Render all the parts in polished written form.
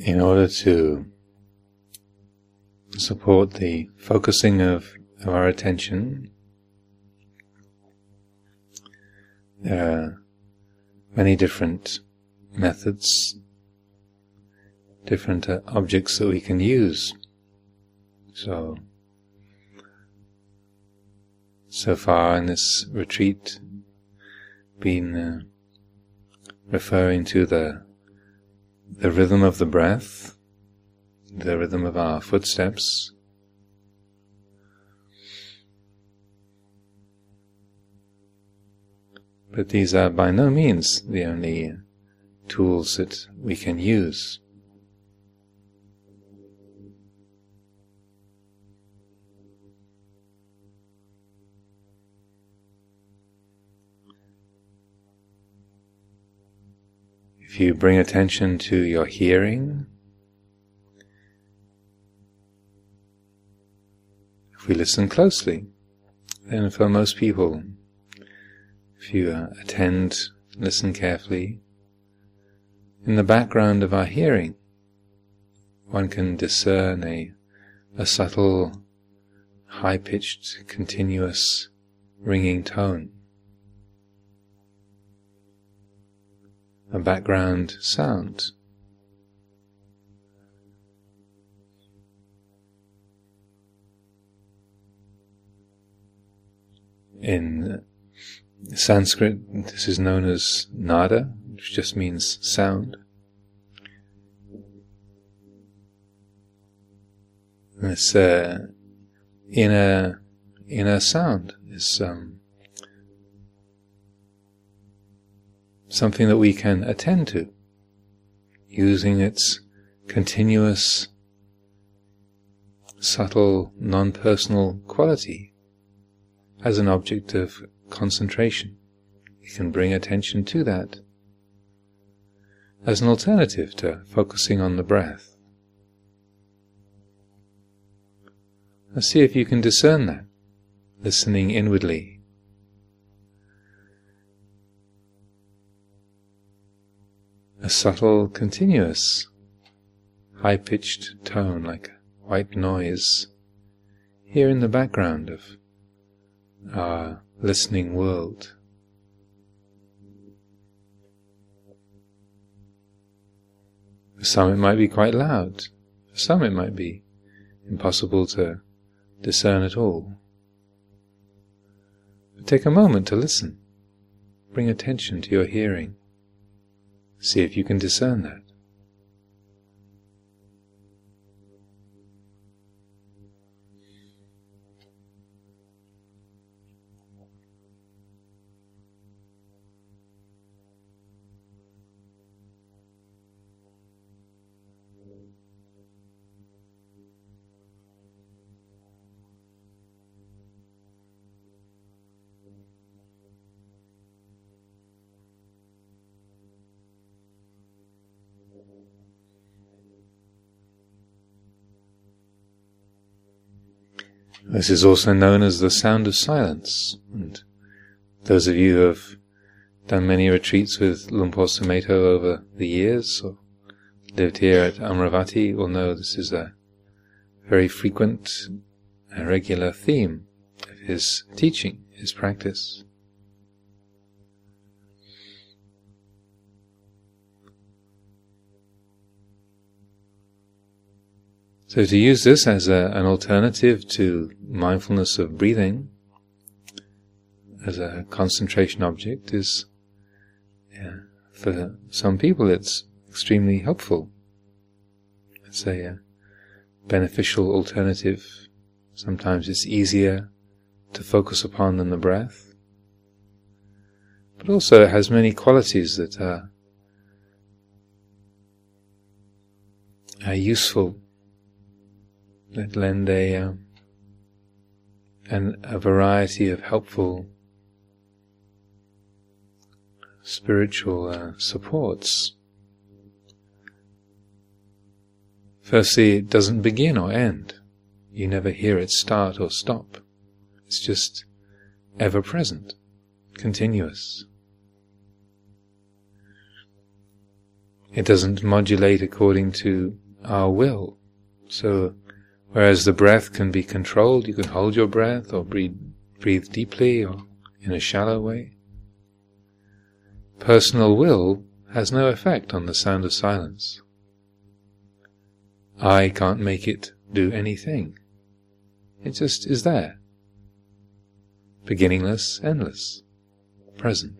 in order to support the focusing of our attention, there are many different methods, different objects that we can use. So far in this retreat, been referring to the rhythm of the breath, the rhythm of our footsteps, but these are by no means the only tools that we can use. If you bring attention to your hearing, if we listen closely, then for most people, if you listen carefully, in the background of our hearing, one can discern a subtle, high-pitched, continuous ringing tone, a background sound. In Sanskrit, this is known as nada, which just means sound. And this inner sound is something that we can attend to, using its continuous, subtle, non-personal quality as an object of concentration. You can bring attention to that as an alternative to focusing on the breath. Now see if you can discern that, listening inwardly. A subtle, continuous, high-pitched tone, like white noise, here in the background of our listening world. For some it might be quite loud, for some it might be impossible to discern at all. But take a moment to listen, bring attention to your hearing. See if you can discern that. This is also known as the sound of silence, and those of you who have done many retreats with Luang Por Sumedho over the years, or lived here at Amravati, will know this is a very frequent, regular theme of his teaching, his practice. So to use this as an alternative to mindfulness of breathing, as a concentration object, is, for some people, it's extremely helpful. It's a beneficial alternative. Sometimes it's easier to focus upon than the breath. But also it has many qualities that are useful, that lend a variety of helpful spiritual supports. Firstly, it doesn't begin or end. You never hear it start or stop. It's just ever-present, continuous. It doesn't modulate according to our will. So, whereas the breath can be controlled, you can hold your breath or breathe deeply or in a shallow way. Personal will has no effect on the sound of silence. I can't make it do anything. It just is there. Beginningless, endless, present.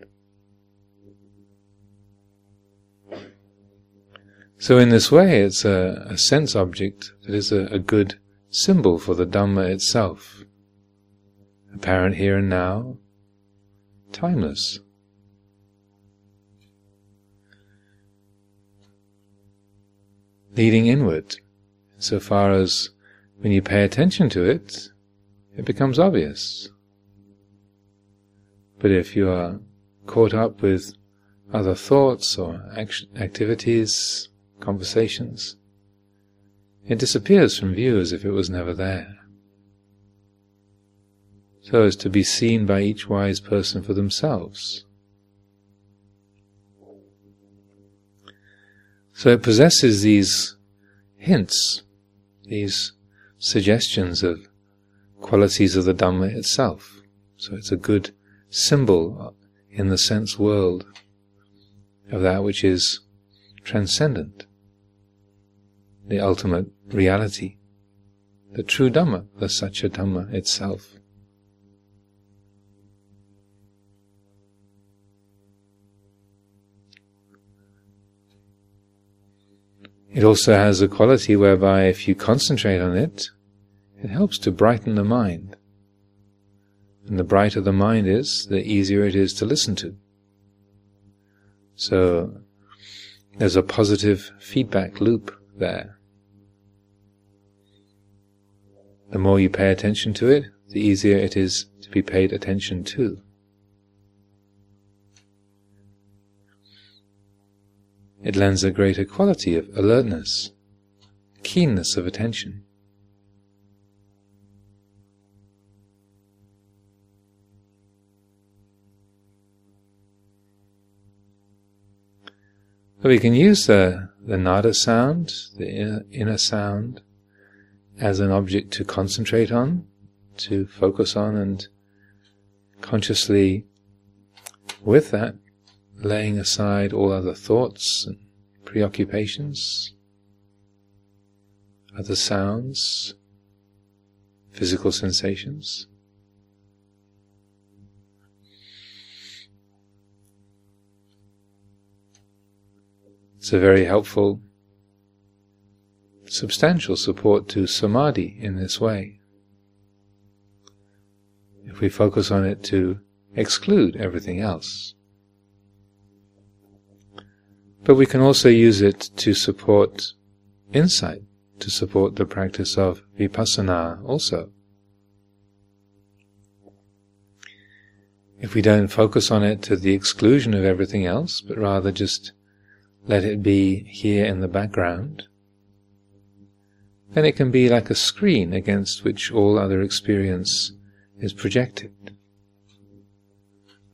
So in this way, it's a sense object that is a good symbol for the Dhamma itself. Apparent here and now, timeless. Leading inward, so far as when you pay attention to it, it becomes obvious. But if you are caught up with other thoughts or activities, conversations, it disappears from view as if it was never there, so as to be seen by each wise person for themselves. So it possesses these hints, these suggestions of qualities of the Dhamma itself. So it's a good symbol in the sense world of that which is transcendent, the ultimate reality, the true Dhamma, the Satcha Dhamma itself. It also has a quality whereby if you concentrate on it, it helps to brighten the mind. And the brighter the mind is, the easier it is to listen to. So there's a positive feedback loop there. The more you pay attention to it, the easier it is to be paid attention to. It lends a greater quality of alertness, keenness of attention. So we can use the nada sound, the inner sound, as an object to concentrate on, to focus on, and consciously, with that, laying aside all other thoughts and preoccupations, other sounds, physical sensations. It's a very helpful, substantial support to samadhi in this way, if we focus on it to exclude everything else. But we can also use it to support insight, to support the practice of vipassana also. If we don't focus on it to the exclusion of everything else, but rather just let it be here in the background, then it can be like a screen against which all other experience is projected.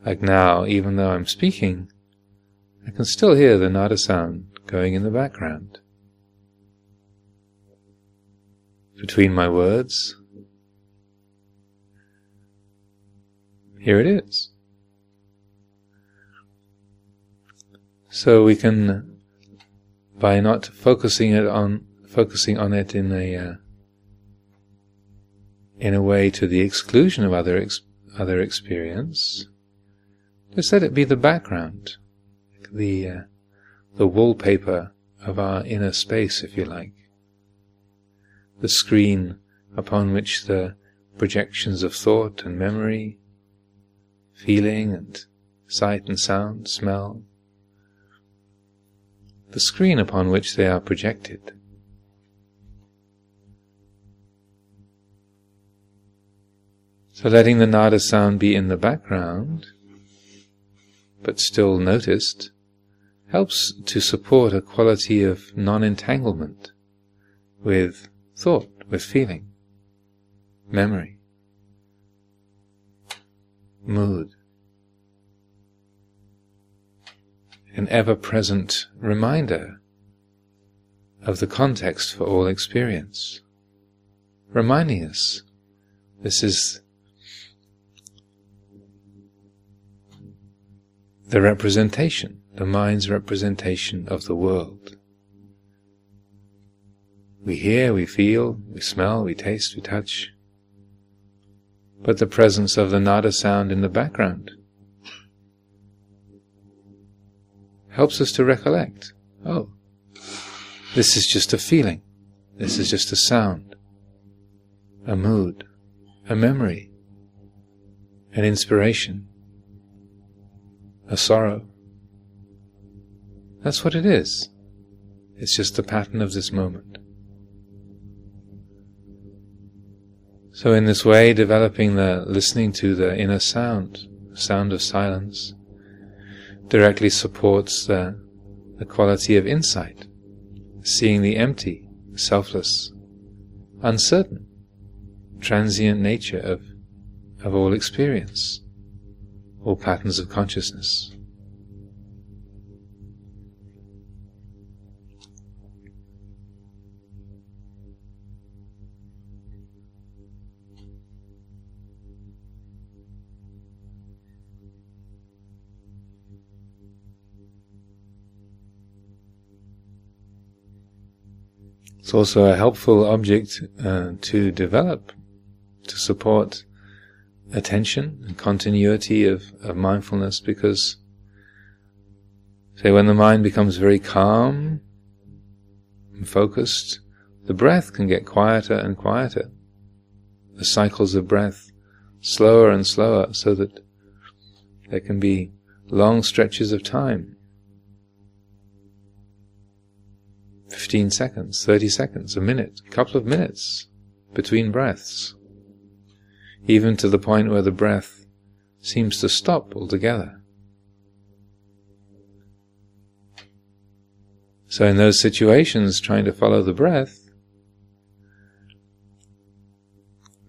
Like now, even though I'm speaking, I can still hear the nada sound going in the background. Between my words, here it is. So we can, by not focusing on it in a way to the exclusion of other experience, just let it be the background, the wallpaper of our inner space, if you like, the screen upon which the projections of thought and memory, feeling and sight and sound, smell, the screen upon which they are projected. So letting the nada sound be in the background, but still noticed, helps to support a quality of non-entanglement with thought, with feeling, memory, mood. an ever-present reminder of the context for all experience, reminding us this is the representation, the mind's representation of the world. We hear, we feel, we smell, we taste, we touch, but the presence of the nada sound in the background helps us to recollect, oh, this is just a feeling, this is just a sound, a mood, a memory, an inspiration, a sorrow. That's what it is. It's just the pattern of this moment. So in this way, developing the listening to the inner sound, sound of silence, directly supports the quality of insight, seeing the empty, selfless, uncertain, transient nature of all experience, all patterns of consciousness. It's also a helpful object to develop, to support attention and continuity of mindfulness, because, say, when the mind becomes very calm and focused, the breath can get quieter and quieter, the cycles of breath slower and slower, so that there can be long stretches of time, 15 seconds, 30 seconds, a minute, a couple of minutes between breaths, even to the point where the breath seems to stop altogether. So in those situations, trying to follow the breath,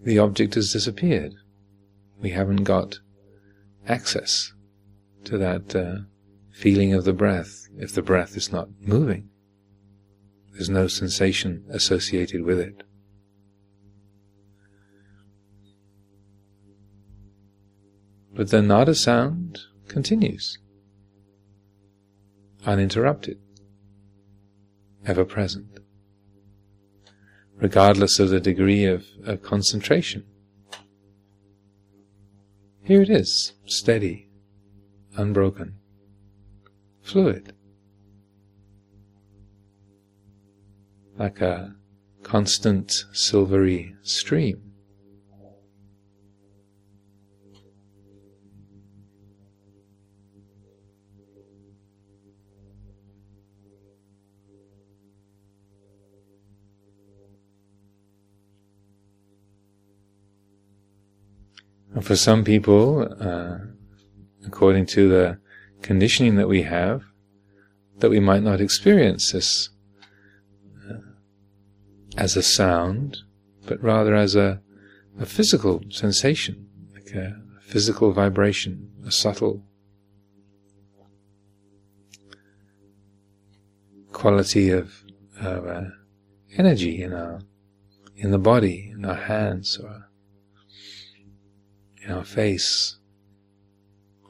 the object has disappeared. We haven't got access to that feeling of the breath if the breath is not moving. There's no sensation associated with it. But the nada sound continues, uninterrupted, ever-present, regardless of the degree of concentration. Here it is, steady, unbroken, fluid, like a constant silvery stream. And for some people, according to the conditioning that we have, that we might not experience this as a sound, but rather as a physical sensation, like a physical vibration, a subtle quality of energy in the body, in our hands, or in our face,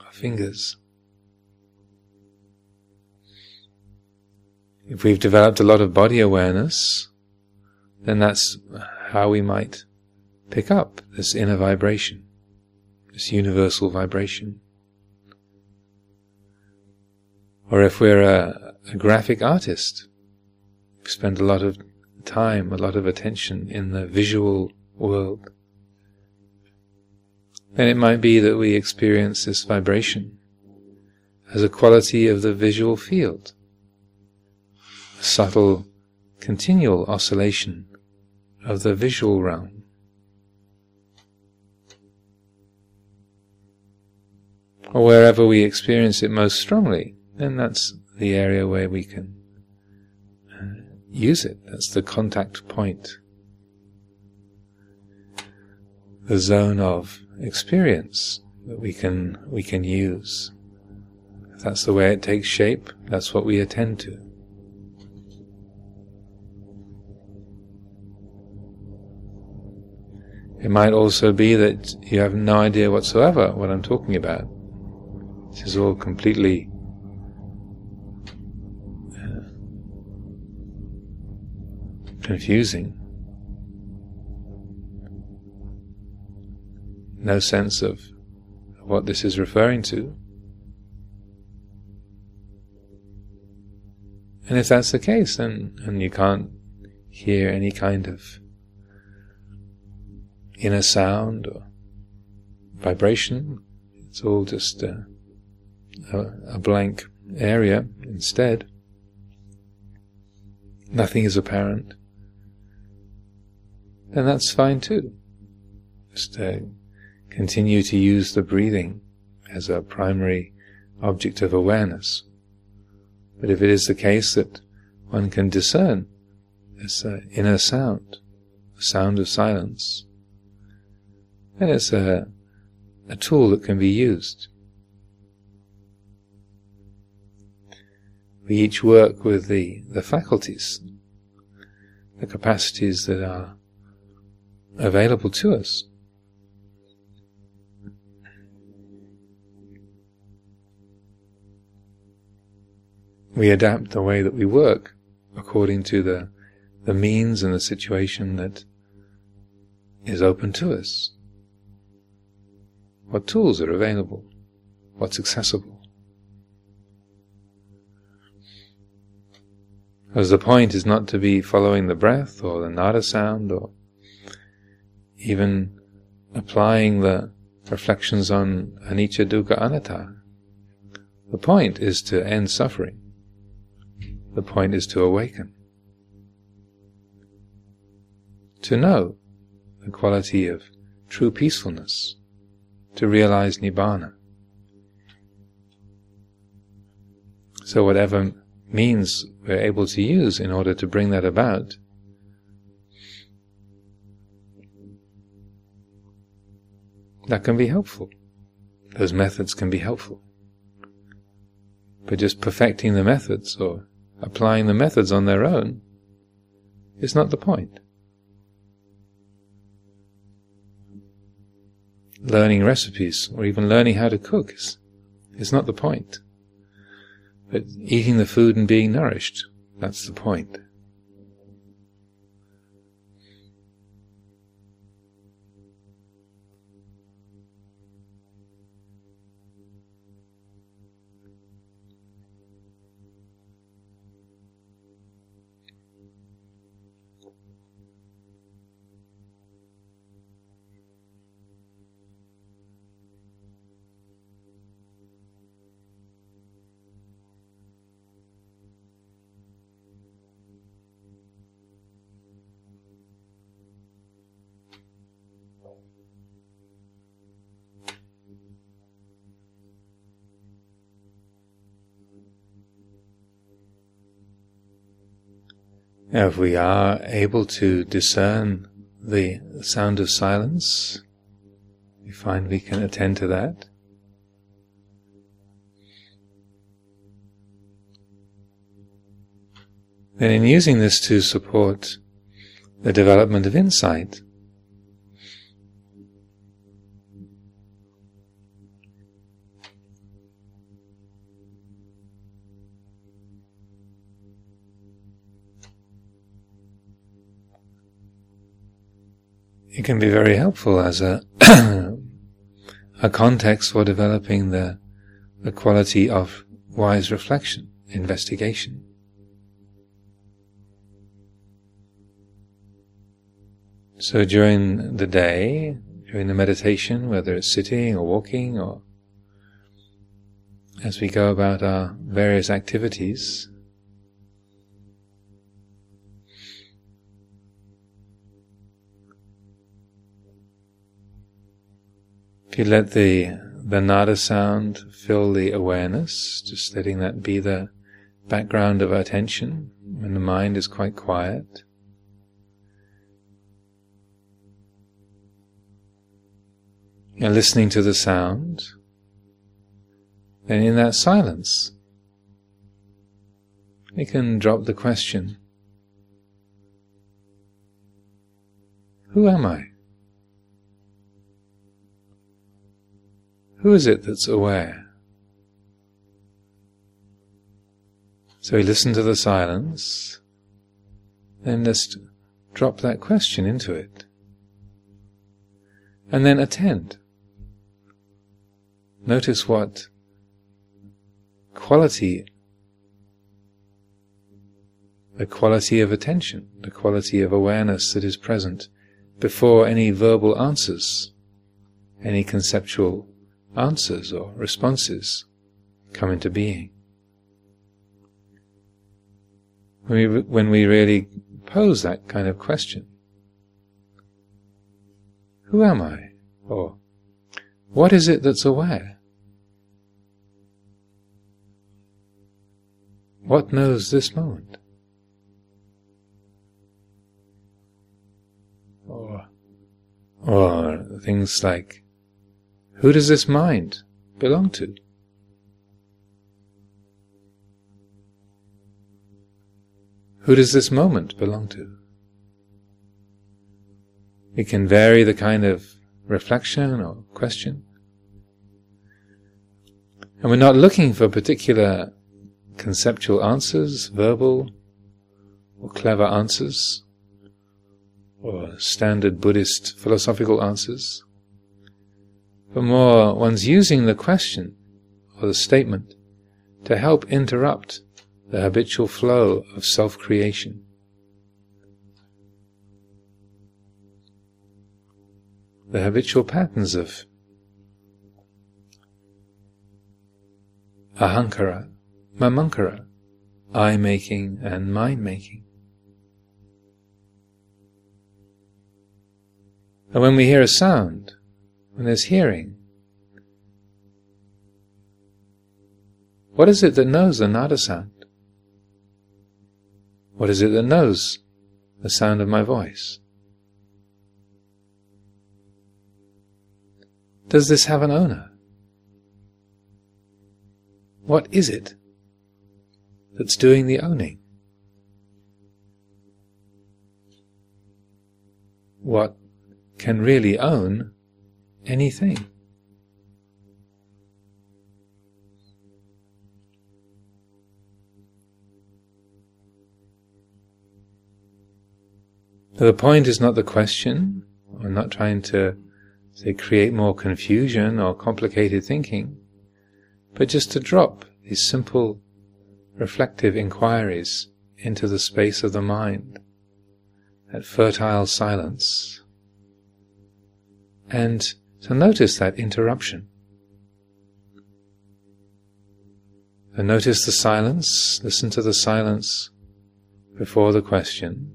our fingers. If we've developed a lot of body awareness, then that's how we might pick up this inner vibration, this universal vibration. Or if we're a graphic artist, we spend a lot of time, a lot of attention in the visual world, then it might be that we experience this vibration as a quality of the visual field, a subtle, continual oscillation of the visual realm. Or wherever we experience it most strongly, then that's the area where we can use it. That's the contact point, the zone of experience that we can use, That's the way it takes shape. That's what we attend to. It might also be that you have no idea whatsoever what I'm talking about. This is all completely confusing. No sense of what this is referring to. And if that's the case, then you can't hear any kind of inner sound or vibration. It's all just a blank area instead. Nothing is apparent. Then that's fine too. Just continue to use the breathing as a primary object of awareness. But if it is the case that one can discern this inner sound, the sound of silence, then it's a tool that can be used. We each work with the faculties, the capacities that are available to us. We adapt the way that we work according to the means and the situation that is open to us. What tools are available? What's accessible? Because the point is not to be following the breath or the nada sound or even applying the reflections on anicca, dukkha, anatta. The point is to end suffering. The point is to awaken, to know the quality of true peacefulness, to realize Nibbana. So whatever means we're able to use in order to bring that about, that can be helpful. Those methods can be helpful. But just perfecting the methods or applying the methods on their own is not the point. Learning recipes or even learning how to cook is not the point. But eating the food and being nourished, that's the point. Now, if we are able to discern the sound of silence, we find we can attend to that. Then in using this to support the development of insight, it can be very helpful as a context for developing the quality of wise reflection, investigation. So during the day, during the meditation, whether it's sitting or walking or as we go about our various activities, you let the nada sound fill the awareness, just letting that be the background of our attention when the mind is quite quiet. And listening to the sound, then in that silence, we can drop the question, who am I? Who is it that's aware? So we listen to the silence, then just drop that question into it. And then attend. Notice what quality, the quality of attention, the quality of awareness that is present before any verbal answers, any conceptual answers or responses come into being. When we really pose that kind of question, who am I? Or what is it that's aware? What knows this moment? Or things like, who does this mind belong to? Who does this moment belong to? It can vary the kind of reflection or question. And we're not looking for particular conceptual answers, verbal or clever answers, or standard Buddhist philosophical answers. But more, one's using the question or the statement to help interrupt the habitual flow of self-creation. The habitual patterns of Ahankara, Mamankara, I-making and mind-making. And when we hear a sound, when there's hearing, what is it that knows the nada sound? What is it that knows the sound of my voice? Does this have an owner? What is it that's doing the owning? What can really own anything? The point is not the question. I'm not trying to, say, create more confusion or complicated thinking, but just to drop these simple reflective inquiries into the space of the mind, that fertile silence, and to notice that interruption. To notice the silence, listen to the silence before the question.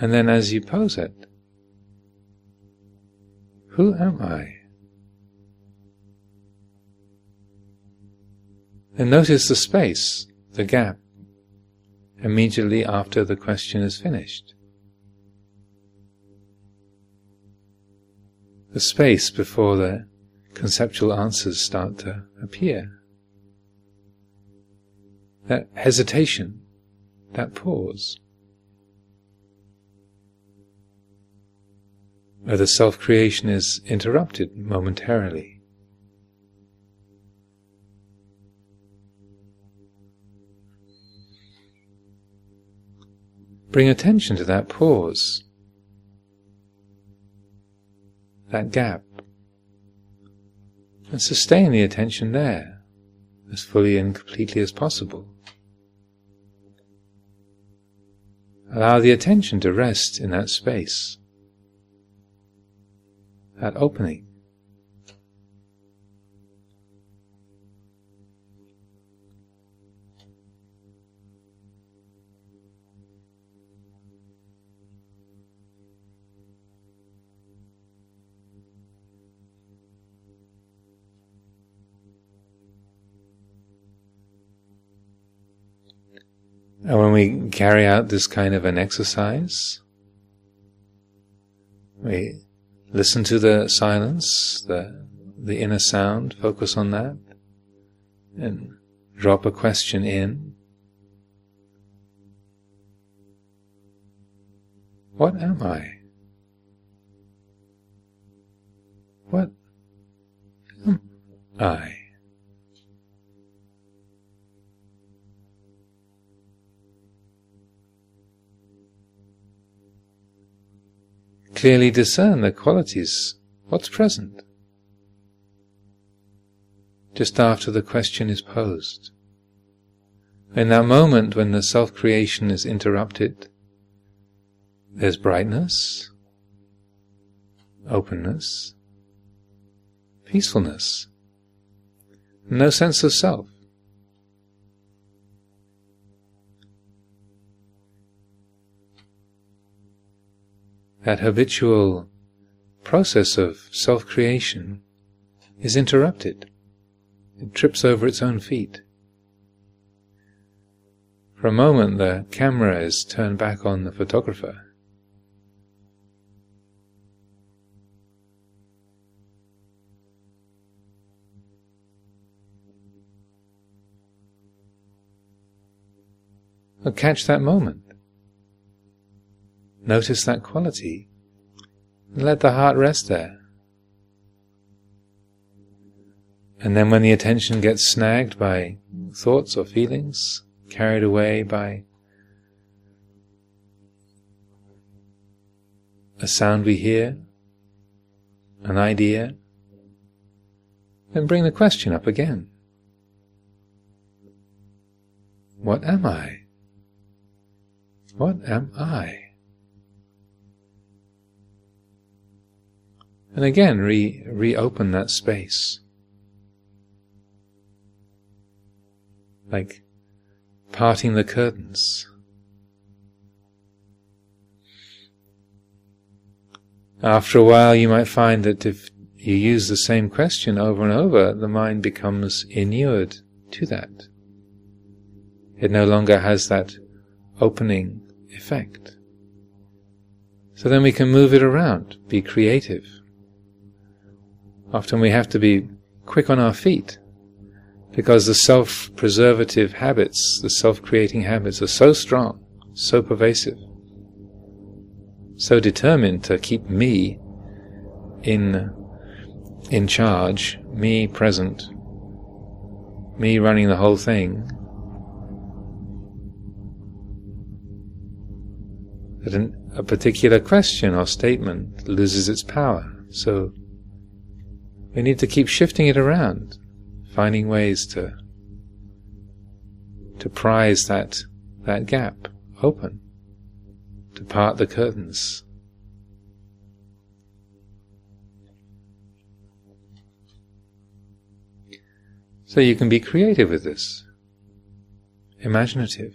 And then as you pose it, who am I? And notice the space, the gap, immediately after the question is finished. The space before the conceptual answers start to appear. That hesitation, that pause, where the self-creation is interrupted momentarily. Bring attention to that pause, that gap, and sustain the attention there as fully and completely as possible. Allow the attention to rest in that space, that opening. And when we carry out this kind of an exercise, we listen to the silence, the the inner sound, focus on that, and drop a question in. What am I? What am I? Clearly discern the qualities, what's present, just after the question is posed. In that moment when the self-creation is interrupted, there's brightness, openness, peacefulness, no sense of self. That habitual process of self-creation is interrupted. It trips over its own feet. For a moment, the camera is turned back on the photographer. Well, catch that moment. Notice that quality, and let the heart rest there. And then when the attention gets snagged by thoughts or feelings, carried away by a sound we hear, an idea, then bring the question up again. What am I? What am I? And again, reopen that space. Like parting the curtains. After a while, you might find that if you use the same question over and over, the mind becomes inured to that. It no longer has that opening effect. So then we can move it around, be creative. Often we have to be quick on our feet because the self-preservative habits, the self-creating habits are so strong, so pervasive, so determined to keep me in charge, me present, me running the whole thing, that a particular question or statement loses its power. So we need to keep shifting it around, finding ways to prize that gap open, to part the curtains. So you can be creative with this, imaginative.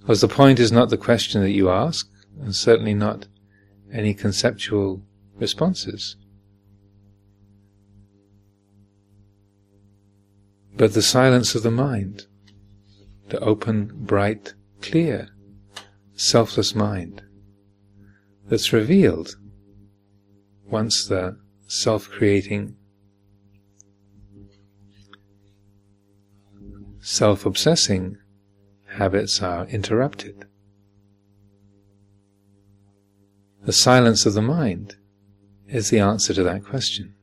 Because the point is not the question that you ask, and certainly not any conceptual responses, but the silence of the mind, the open, bright, clear, selfless mind that's revealed once the self-creating, self-obsessing habits are interrupted. The silence of the mind is the answer to that question.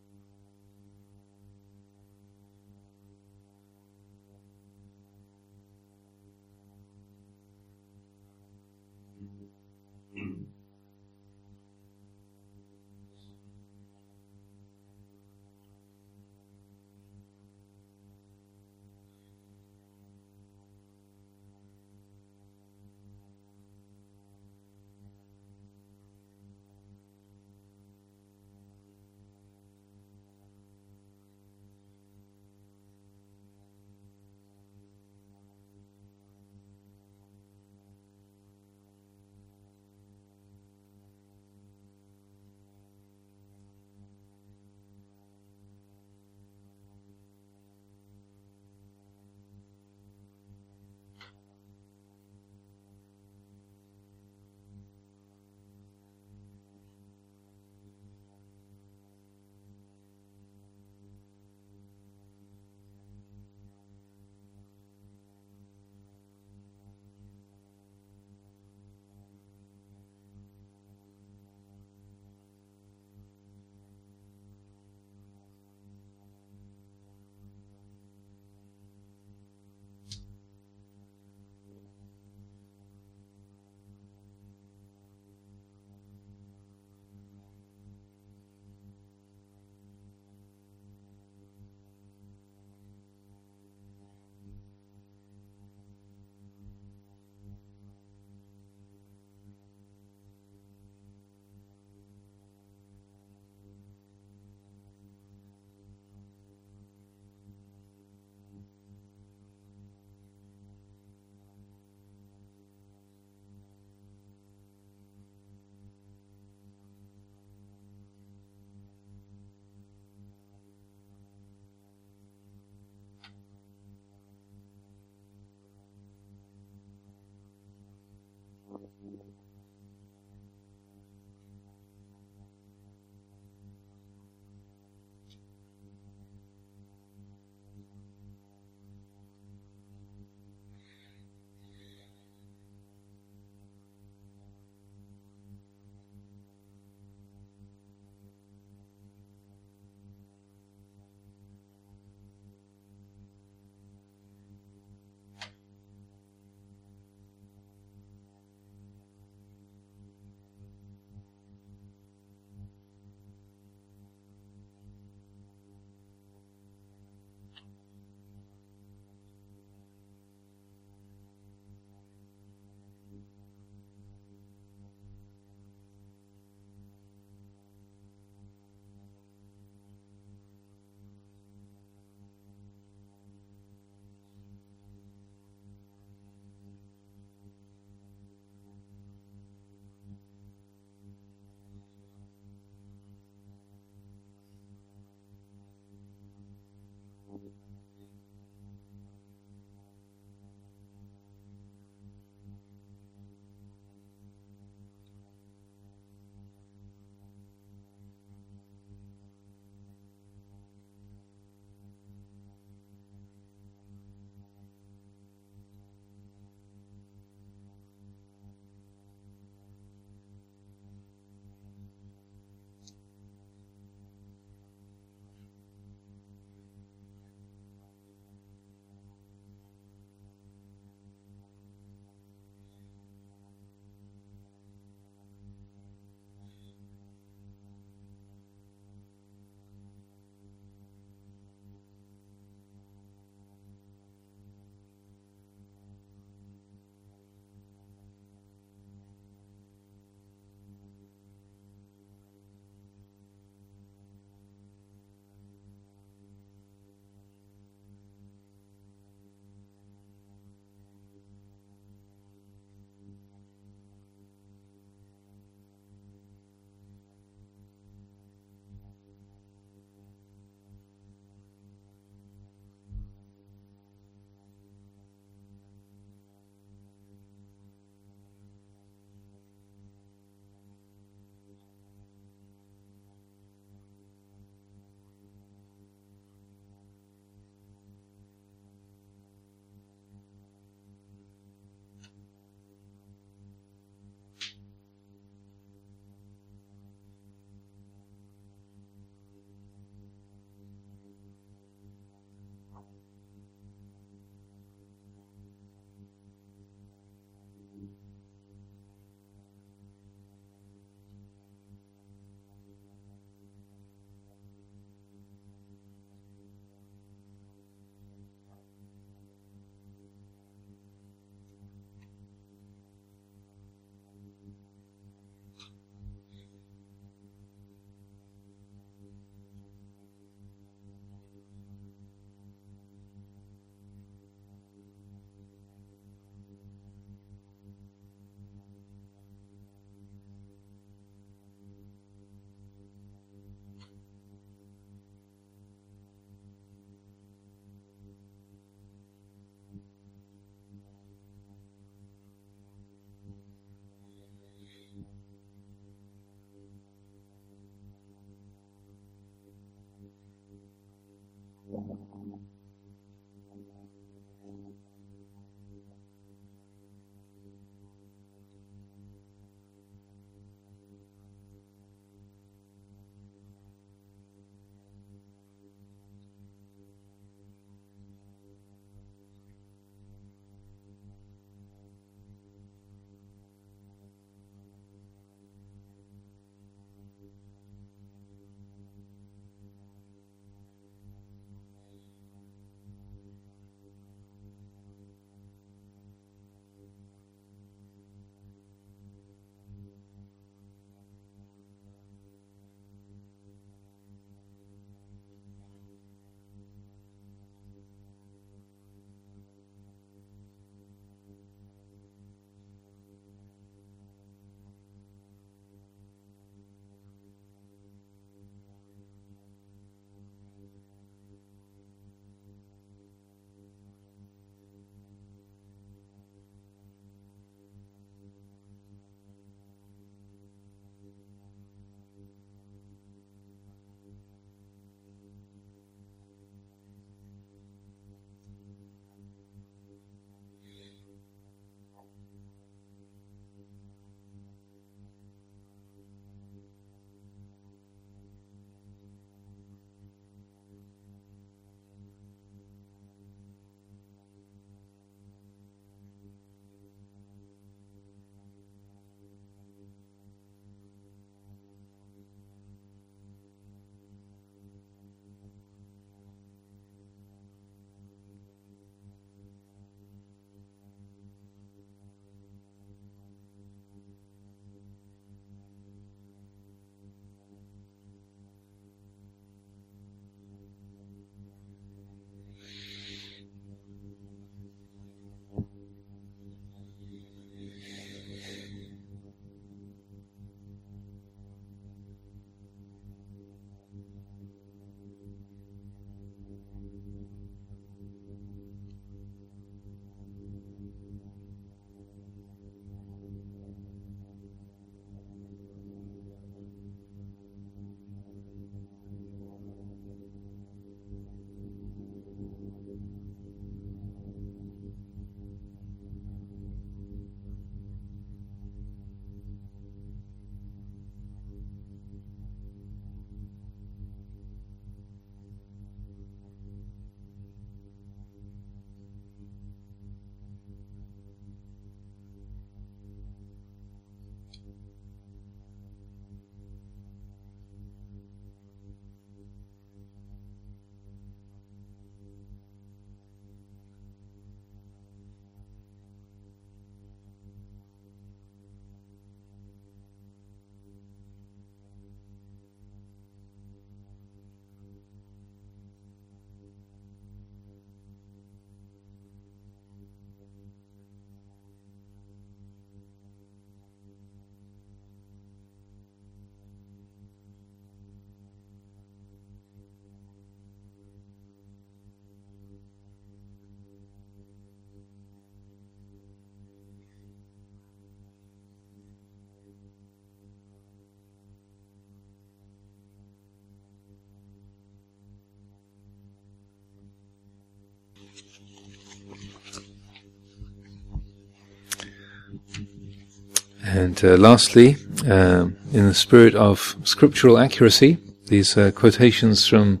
And lastly, in the spirit of scriptural accuracy, these quotations from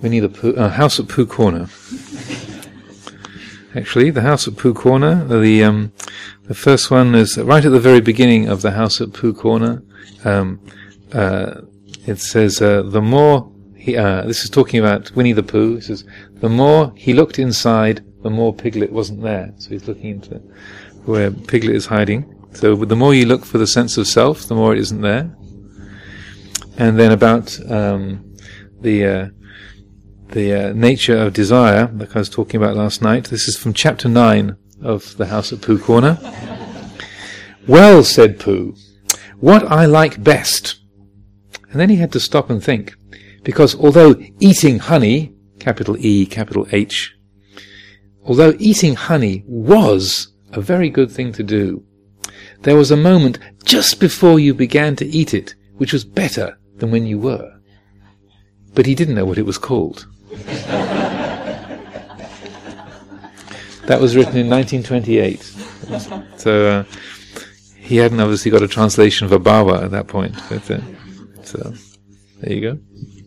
Winnie the Pooh, House at Pooh Corner. Actually, the House at Pooh Corner, the first one is right at the very beginning of the House at Pooh Corner. It says, the more he, this is talking about Winnie the Pooh, it says, the more he looked inside, the more Piglet wasn't there. So he's looking into where Piglet is hiding. So the more you look for the sense of self, the more it isn't there. And then about the nature of desire, like I was talking about last night. This is from chapter 9 of the House at Pooh Corner. Well, said Pooh, what I like best. And then he had to stop and think, because although eating honey, capital E, capital H, although eating honey was a very good thing to do, there was a moment just before you began to eat it, which was better than when you were. But he didn't know what it was called. That was written in 1928. So he hadn't obviously got a translation of a Baba at that point. But, so there you go.